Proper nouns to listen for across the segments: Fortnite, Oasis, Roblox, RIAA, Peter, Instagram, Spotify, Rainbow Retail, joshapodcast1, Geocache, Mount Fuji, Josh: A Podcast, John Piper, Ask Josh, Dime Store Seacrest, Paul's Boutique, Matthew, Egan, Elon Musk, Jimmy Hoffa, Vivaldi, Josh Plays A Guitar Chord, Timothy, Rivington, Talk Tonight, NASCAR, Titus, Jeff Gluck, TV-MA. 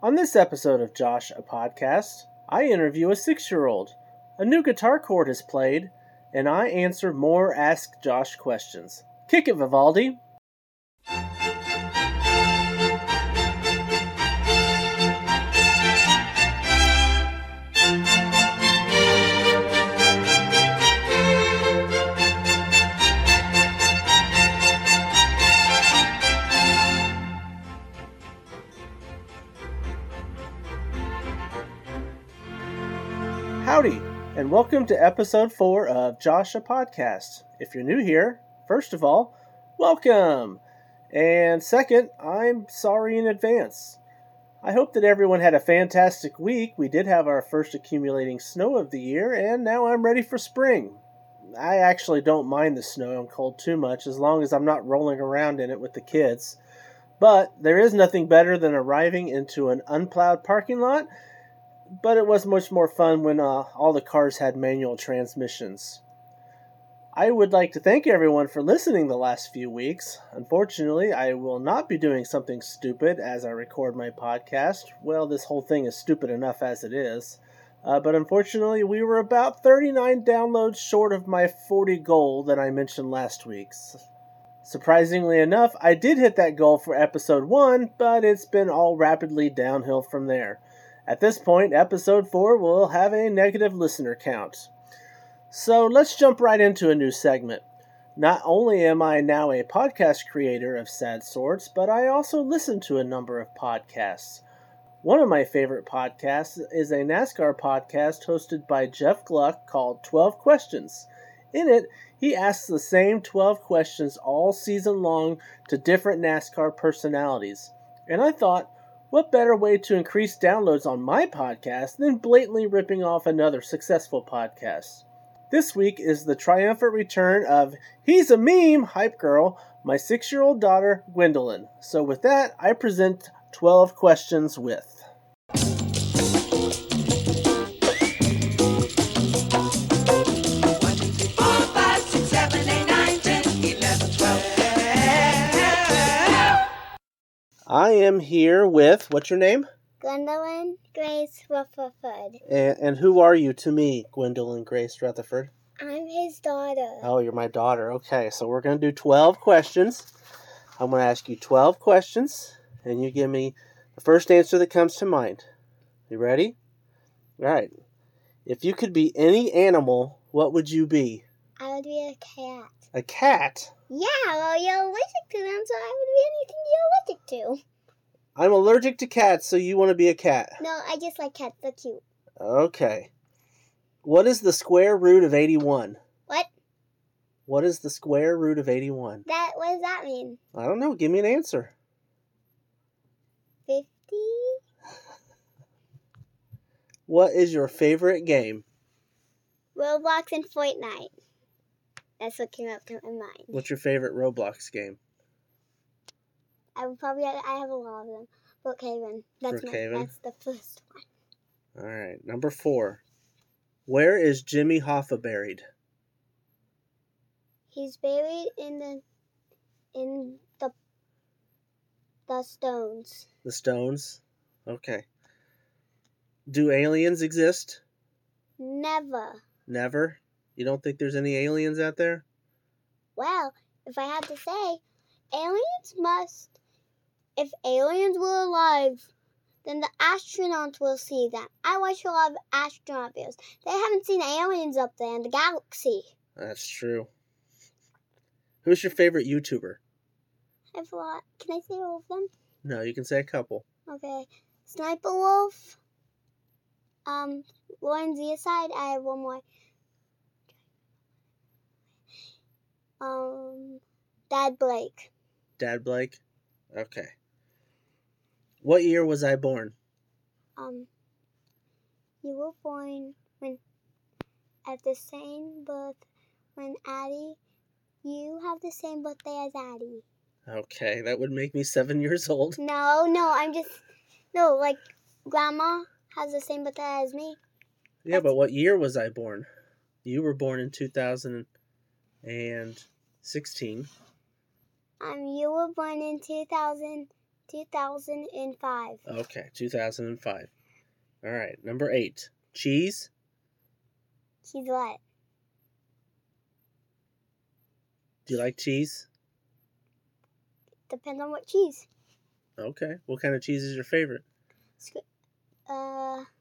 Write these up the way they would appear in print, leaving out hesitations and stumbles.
On this episode of Josh, a Podcast, I interview a 6-year-old. A new guitar chord is played, and I answer more Ask Josh questions. Kick it, Vivaldi! Howdy, and welcome to episode 4 of Josh, a Podcast. If you're new here, first of all, welcome! And second, I'm sorry in advance. I hope that everyone had a fantastic week. We did have our first accumulating snow of the year, and now I'm ready for spring. I actually don't mind the snow and cold too much, as long as I'm not rolling around in it with the kids. But there is nothing better than arriving into an unplowed parking lot. But it was much more fun when all the cars had manual transmissions. I would like to thank everyone for listening the last few weeks. Unfortunately, I will not be doing something stupid as I record my podcast. Well, this whole thing is stupid enough as it is. But unfortunately, we were about 39 downloads short of my 40 goal that I mentioned last week. Surprisingly enough, I did hit that goal for episode 1, but it's been all rapidly downhill from there. At this point, episode 4 will have a negative listener count. So let's jump right into a new segment. Not only am I now a podcast creator of sad sorts, but I also listen to a number of podcasts. One of my favorite podcasts is a NASCAR podcast hosted by Jeff Gluck called 12 Questions. In it, he asks the same 12 questions all season long to different NASCAR personalities. And I thought, what better way to increase downloads on my podcast than blatantly ripping off another successful podcast? This week is the triumphant return of He's a Meme Hype Girl, my 6-year-old daughter, Gwendolyn. So with that, I present 12 Questions with... I am here with, what's your name? Gwendolyn Grace Rutherford. And who are you to me, Gwendolyn Grace Rutherford? I'm his daughter. Oh, you're my daughter. Okay, so we're going to do 12 questions. I'm going to ask you 12 questions, and you give me the first answer that comes to mind. You ready? All right. If you could be any animal, what would you be? I would be a cat. A cat? Yeah, well, you're allergic to them, so I would be anything you're allergic to. I'm allergic to cats, so you want to be a cat? No, I just like cats. They're cute. Okay. What is the square root of 81? What? What is the square root of 81? What does that mean? I don't know. Give me an answer. 50? What is your favorite game? Roblox and Fortnite. That's what came up to my mind. What's your favorite Roblox game? I have a lot of them. Brookhaven. That's the first one. All right, number 4. Where is Jimmy Hoffa buried? He's buried in the stones. The stones? Okay. Do aliens exist? Never. Never? You don't think there's any aliens out there? Well, if I had to say, if aliens were alive, then the astronauts will see them. I watch a lot of astronaut videos. They haven't seen aliens up there in the galaxy. That's true. Who's your favorite YouTuber? I have a lot. Can I say all of them? No, you can say a couple. Okay. Sniper Wolf. Lauren Z aside, I have one more. Dad Blake. Dad Blake? Okay. What year was I born? You were born at the same birth when Addie, you have the same birthday as Addie. Okay, that would make me 7 years old. Like Grandma has the same birthday as me. Yeah, but what year was I born? You were born in 2016. You were born in 2000 2005. Okay, 2005. All right, number 8. Cheese? Cheese what? Do you like cheese? Depends on what cheese. Okay. What kind of cheese is your favorite?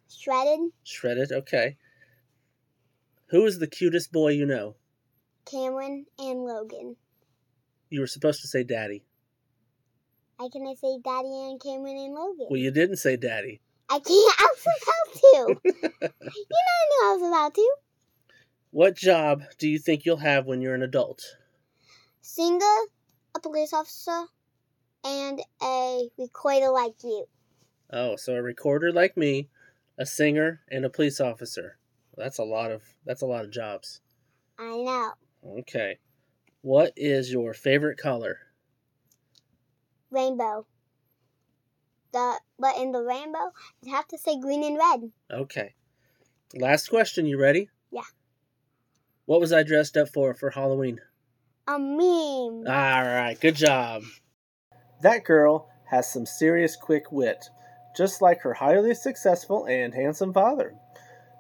Shredded. Shredded, okay. Who is the cutest boy you know? Cameron and Logan. You were supposed to say daddy. How can I say daddy and Cameron and Logan? Well, you didn't say daddy. I can't. I was about to. You know I was about to. What job do you think you'll have when you're an adult? Singer, a police officer, and a recorder like you. Oh, so a recorder like me, a singer, and a police officer. That's a lot of jobs. I know. Okay. What is your favorite color? Rainbow. But in the rainbow, you have to say green and red. Okay. Last question. You ready? Yeah. What was I dressed up for Halloween? A meme. All right. Good job. That girl has some serious quick wit, just like her highly successful and handsome father.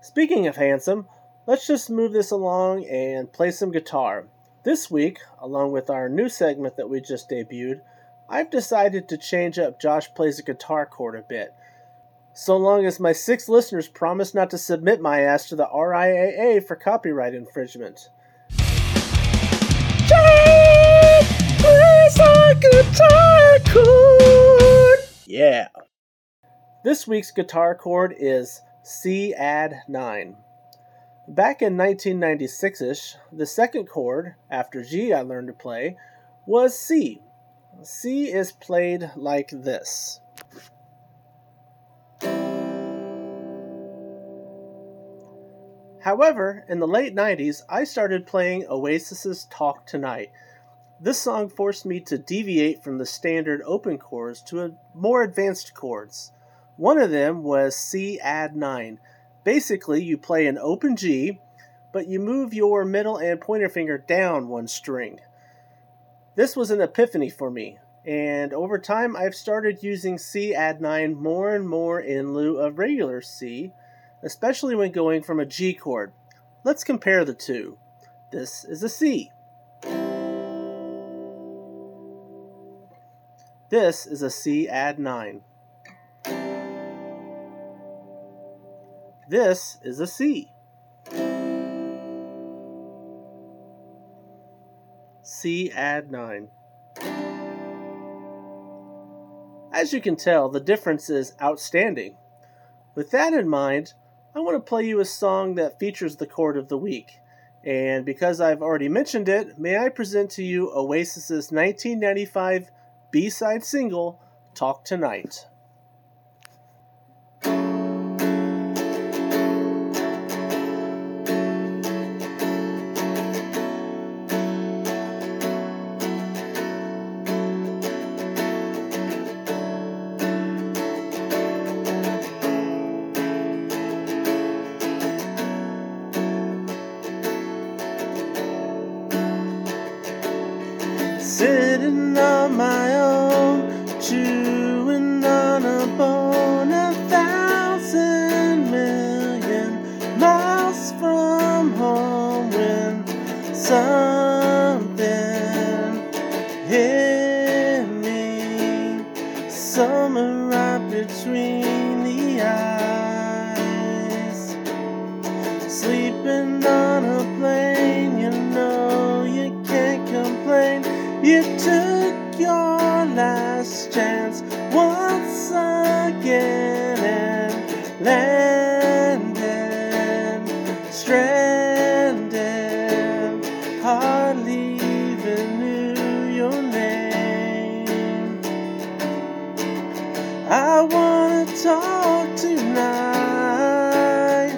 Speaking of handsome, let's just move this along and play some guitar. This week, along with our new segment that we just debuted, I've decided to change up Josh Plays a Guitar Chord a bit. So long as my 6 listeners promise not to submit my ass to the RIAA for copyright infringement. Josh Plays a Guitar Chord! Yeah. This week's guitar chord is C add 9. Back in 1996-ish, the second chord, after G I learned to play, was C. C is played like this. However, in the late 90s, I started playing Oasis's Talk Tonight. This song forced me to deviate from the standard open chords to more advanced chords. One of them was C add 9. Basically, you play an open G, but you move your middle and pointer finger down one string. This was an epiphany for me, and over time I've started using C add 9 more and more in lieu of regular C, especially when going from a G chord. Let's compare the two. This is a C. This is a C add 9. This is a C. C add 9. As you can tell, the difference is outstanding. With that in mind, I want to play you a song that features the chord of the week. And because I've already mentioned it, may I present to you Oasis's 1995 B-side single, Talk Tonight. Sitting on my own, chewing on a bone, 1,000 million miles from home when something hit me, somewhere right between the eyes, sleeping on a plane, you know you can't complain. You took your last chance once again and landed, stranded, hardly even knew your name. I want to talk tonight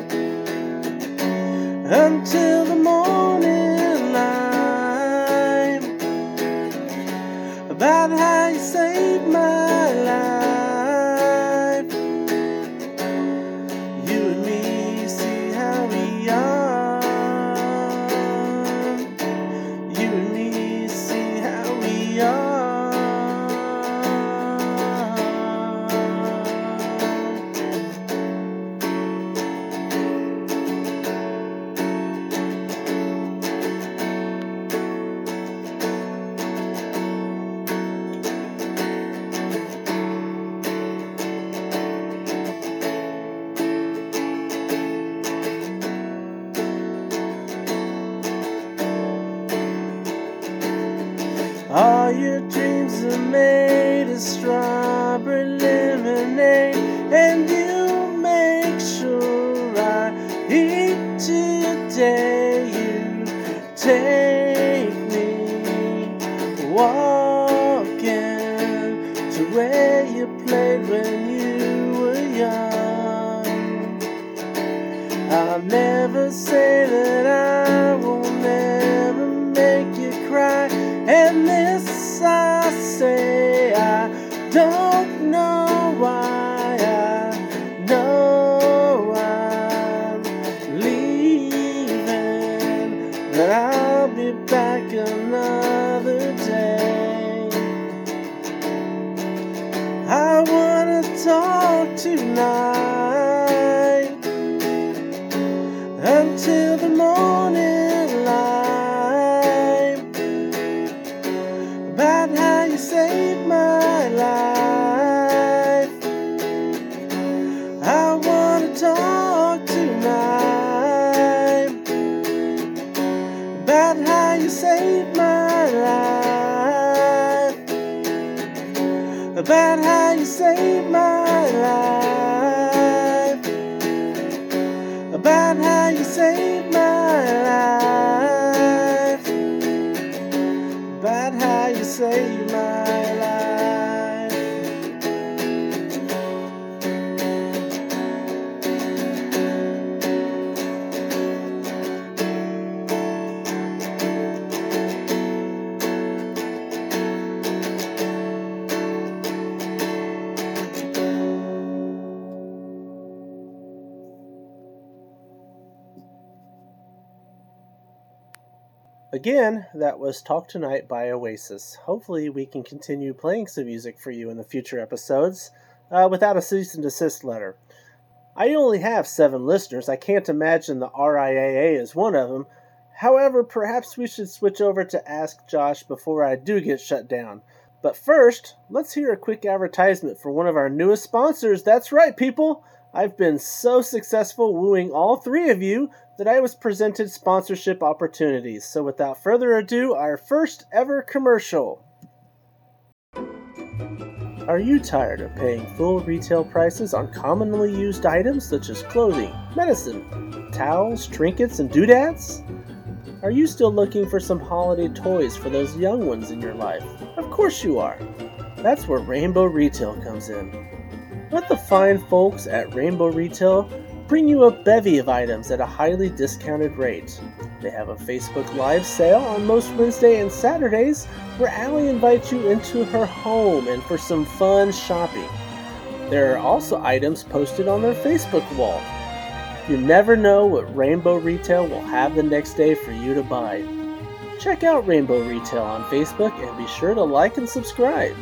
until the morning light. About how you saved my life. You and me, see how we are. You and me, see how we are. all your dreams are made of strawberry lemonade, and you make sure I eat today. You take me walking to where you played when you were young. I'll never say that I will never make you cry, and this I say, I don't know why. I know I'm leaving, but I'll be back another day. I wanna talk tonight until the morning light. About how you saved my life. I want to talk tonight about how you saved my life. About how you saved my life. About how you saved my life. Save my life. Again, that was Talk Tonight by Oasis. Hopefully we can continue playing some music for you in the future episodes without a cease and desist letter. I only have 7 listeners. I can't imagine the RIAA is one of them. However, perhaps we should switch over to Ask Josh before I do get shut down. But first, let's hear a quick advertisement for one of our newest sponsors. That's right, people! I've been so successful wooing all 3 of you that I was presented sponsorship opportunities. So without further ado, our first ever commercial. Are you tired of paying full retail prices on commonly used items such as clothing, medicine, towels, trinkets, and doodads? Are you still looking for some holiday toys for those young ones in your life? Of course you are. That's where Rainbow Retail comes in. Let the fine folks at Rainbow Retail bring you a bevy of items at a highly discounted rate. They have a Facebook Live sale on most Wednesdays and Saturdays where Allie invites you into her home and for some fun shopping. There are also items posted on their Facebook wall. You never know what Rainbow Retail will have the next day for you to buy. Check out Rainbow Retail on Facebook and be sure to like and subscribe.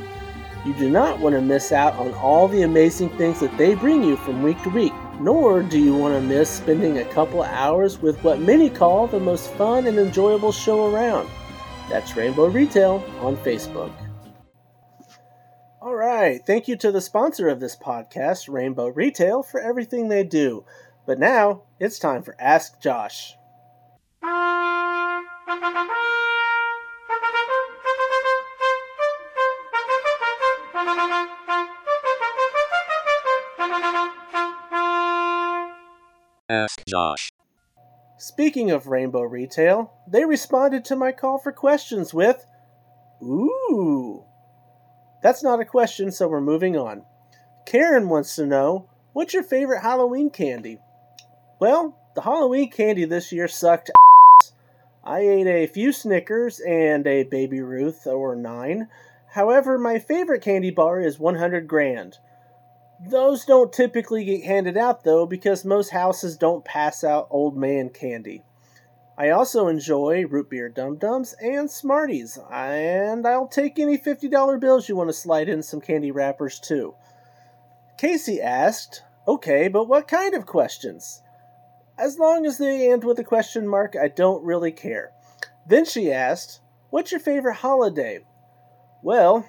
You do not want to miss out on all the amazing things that they bring you from week to week, nor do you want to miss spending a couple of hours with what many call the most fun and enjoyable show around. That's Rainbow Retail on Facebook. All right, thank you to the sponsor of this podcast, Rainbow Retail, for everything they do. But now, it's time for Ask Josh. Ask Josh. Speaking of Rainbow Retail, they responded to my call for questions with, "Ooh." That's not a question, so we're moving on. Karen wants to know, what's your favorite Halloween candy? Well, the Halloween candy this year sucked ass. I ate a few Snickers and a Baby Ruth or 9. However, my favorite candy bar is 100 grand. Those don't typically get handed out, though, because most houses don't pass out old man candy. I also enjoy root beer dum-dums and Smarties, and I'll take any $50 bills you want to slide in some candy wrappers, too. Casey asked, okay, but what kind of questions? As long as they end with a question mark, I don't really care. Then she asked, what's your favorite holiday? Well,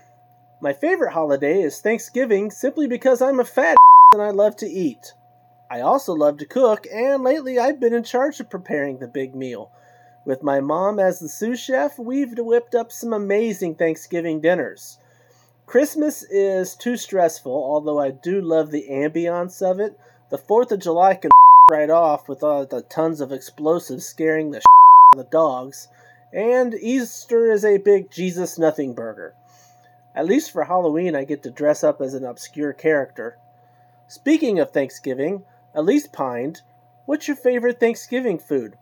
my favorite holiday is Thanksgiving simply because I'm a fat and I love to eat. I also love to cook, and lately I've been in charge of preparing the big meal, With my mom as the sous chef, we've whipped up some amazing Thanksgiving dinners. Christmas is too stressful, although I do love the ambiance of it. The 4th of July can right off with all the tons of explosives scaring the out of the dogs. And Easter is a big Jesus nothing burger. At least for Halloween, I get to dress up as an obscure character. Speaking of Thanksgiving, Elise pined, what's your favorite Thanksgiving food?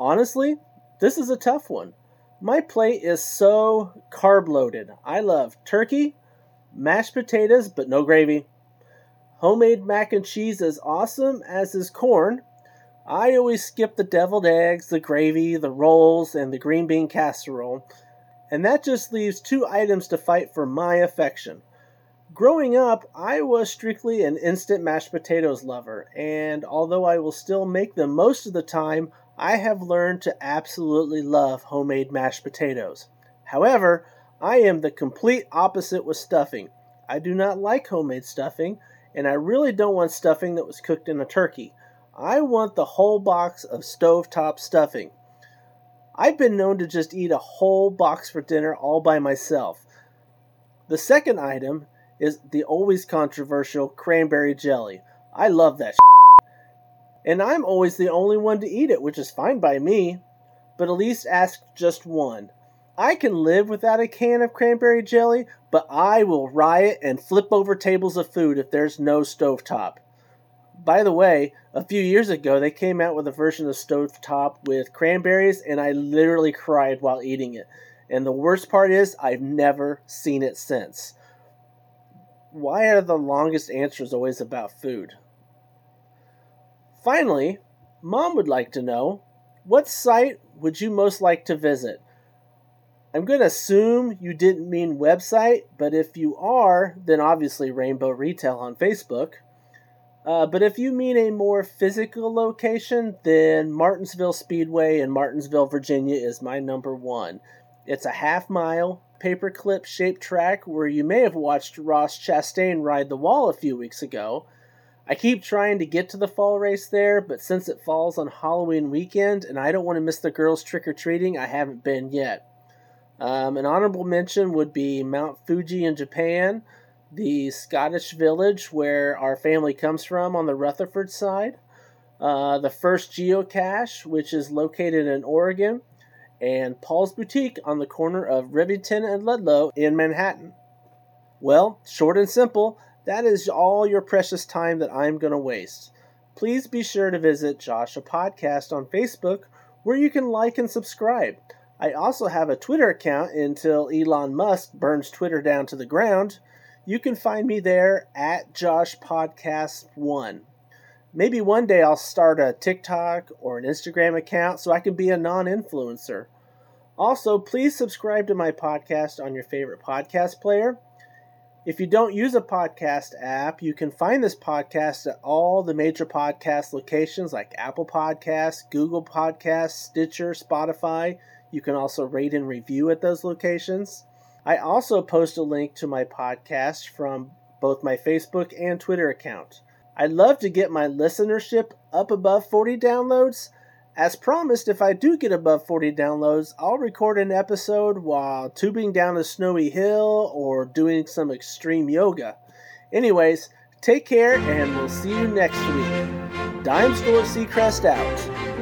Honestly, this is a tough one. My plate is so carb-loaded. I love turkey, mashed potatoes, but no gravy. Homemade mac and cheese is awesome, as is corn. I always skip the deviled eggs, the gravy, the rolls, and the green bean casserole. And that just leaves two items to fight for my affection. Growing up, I was strictly an instant mashed potatoes lover, and although I will still make them most of the time, I have learned to absolutely love homemade mashed potatoes. However, I am the complete opposite with stuffing. I do not like homemade stuffing, and I really don't want stuffing that was cooked in a turkey. I want the whole box of stovetop stuffing. I've been known to just eat a whole box for dinner all by myself. The second item is the always controversial cranberry jelly. I love that shit. And I'm always the only one to eat it, which is fine by me. But Elise asked just one. I can live without a can of cranberry jelly, but I will riot and flip over tables of food if there's no stovetop. By the way, a few years ago, they came out with a version of stovetop with cranberries, and I literally cried while eating it. And the worst part is, I've never seen it since. Why are the longest answers always about food? Finally, Mom would like to know, what site would you most like to visit? I'm going to assume you didn't mean website, but if you are, then obviously Rainbow Retail on Facebook. But if you mean a more physical location, then Martinsville Speedway in Martinsville, Virginia is my number one. It's a half-mile, paperclip-shaped track where you may have watched Ross Chastain ride the wall a few weeks ago. I keep trying to get to the fall race there, but since it falls on Halloween weekend and I don't want to miss the girls' trick-or-treating, I haven't been yet. An honorable mention would be Mount Fuji in Japan, the Scottish village where our family comes from on the Rutherford side, the first Geocache, which is located in Oregon, and Paul's Boutique on the corner of Rivington and Ludlow in Manhattan. Well, short and simple, that is all your precious time that I'm going to waste. Please be sure to visit Josh: A Podcast on Facebook, where you can like and subscribe. I also have a Twitter account until Elon Musk burns Twitter down to the ground. You can find me there at joshapodcast1. Maybe one day I'll start a TikTok or an Instagram account so I can be a non-influencer. Also, please subscribe to my podcast on your favorite podcast player. If you don't use a podcast app, you can find this podcast at all the major podcast locations like Apple Podcasts, Google Podcasts, Stitcher, Spotify. You can also rate and review at those locations. I also post a link to my podcast from both my Facebook and Twitter account. I'd love to get my listenership up above 40 downloads. As promised, if I do get above 40 downloads, I'll record an episode while tubing down a snowy hill or doing some extreme yoga. Anyways, take care and we'll see you next week. Dime Store Seacrest out.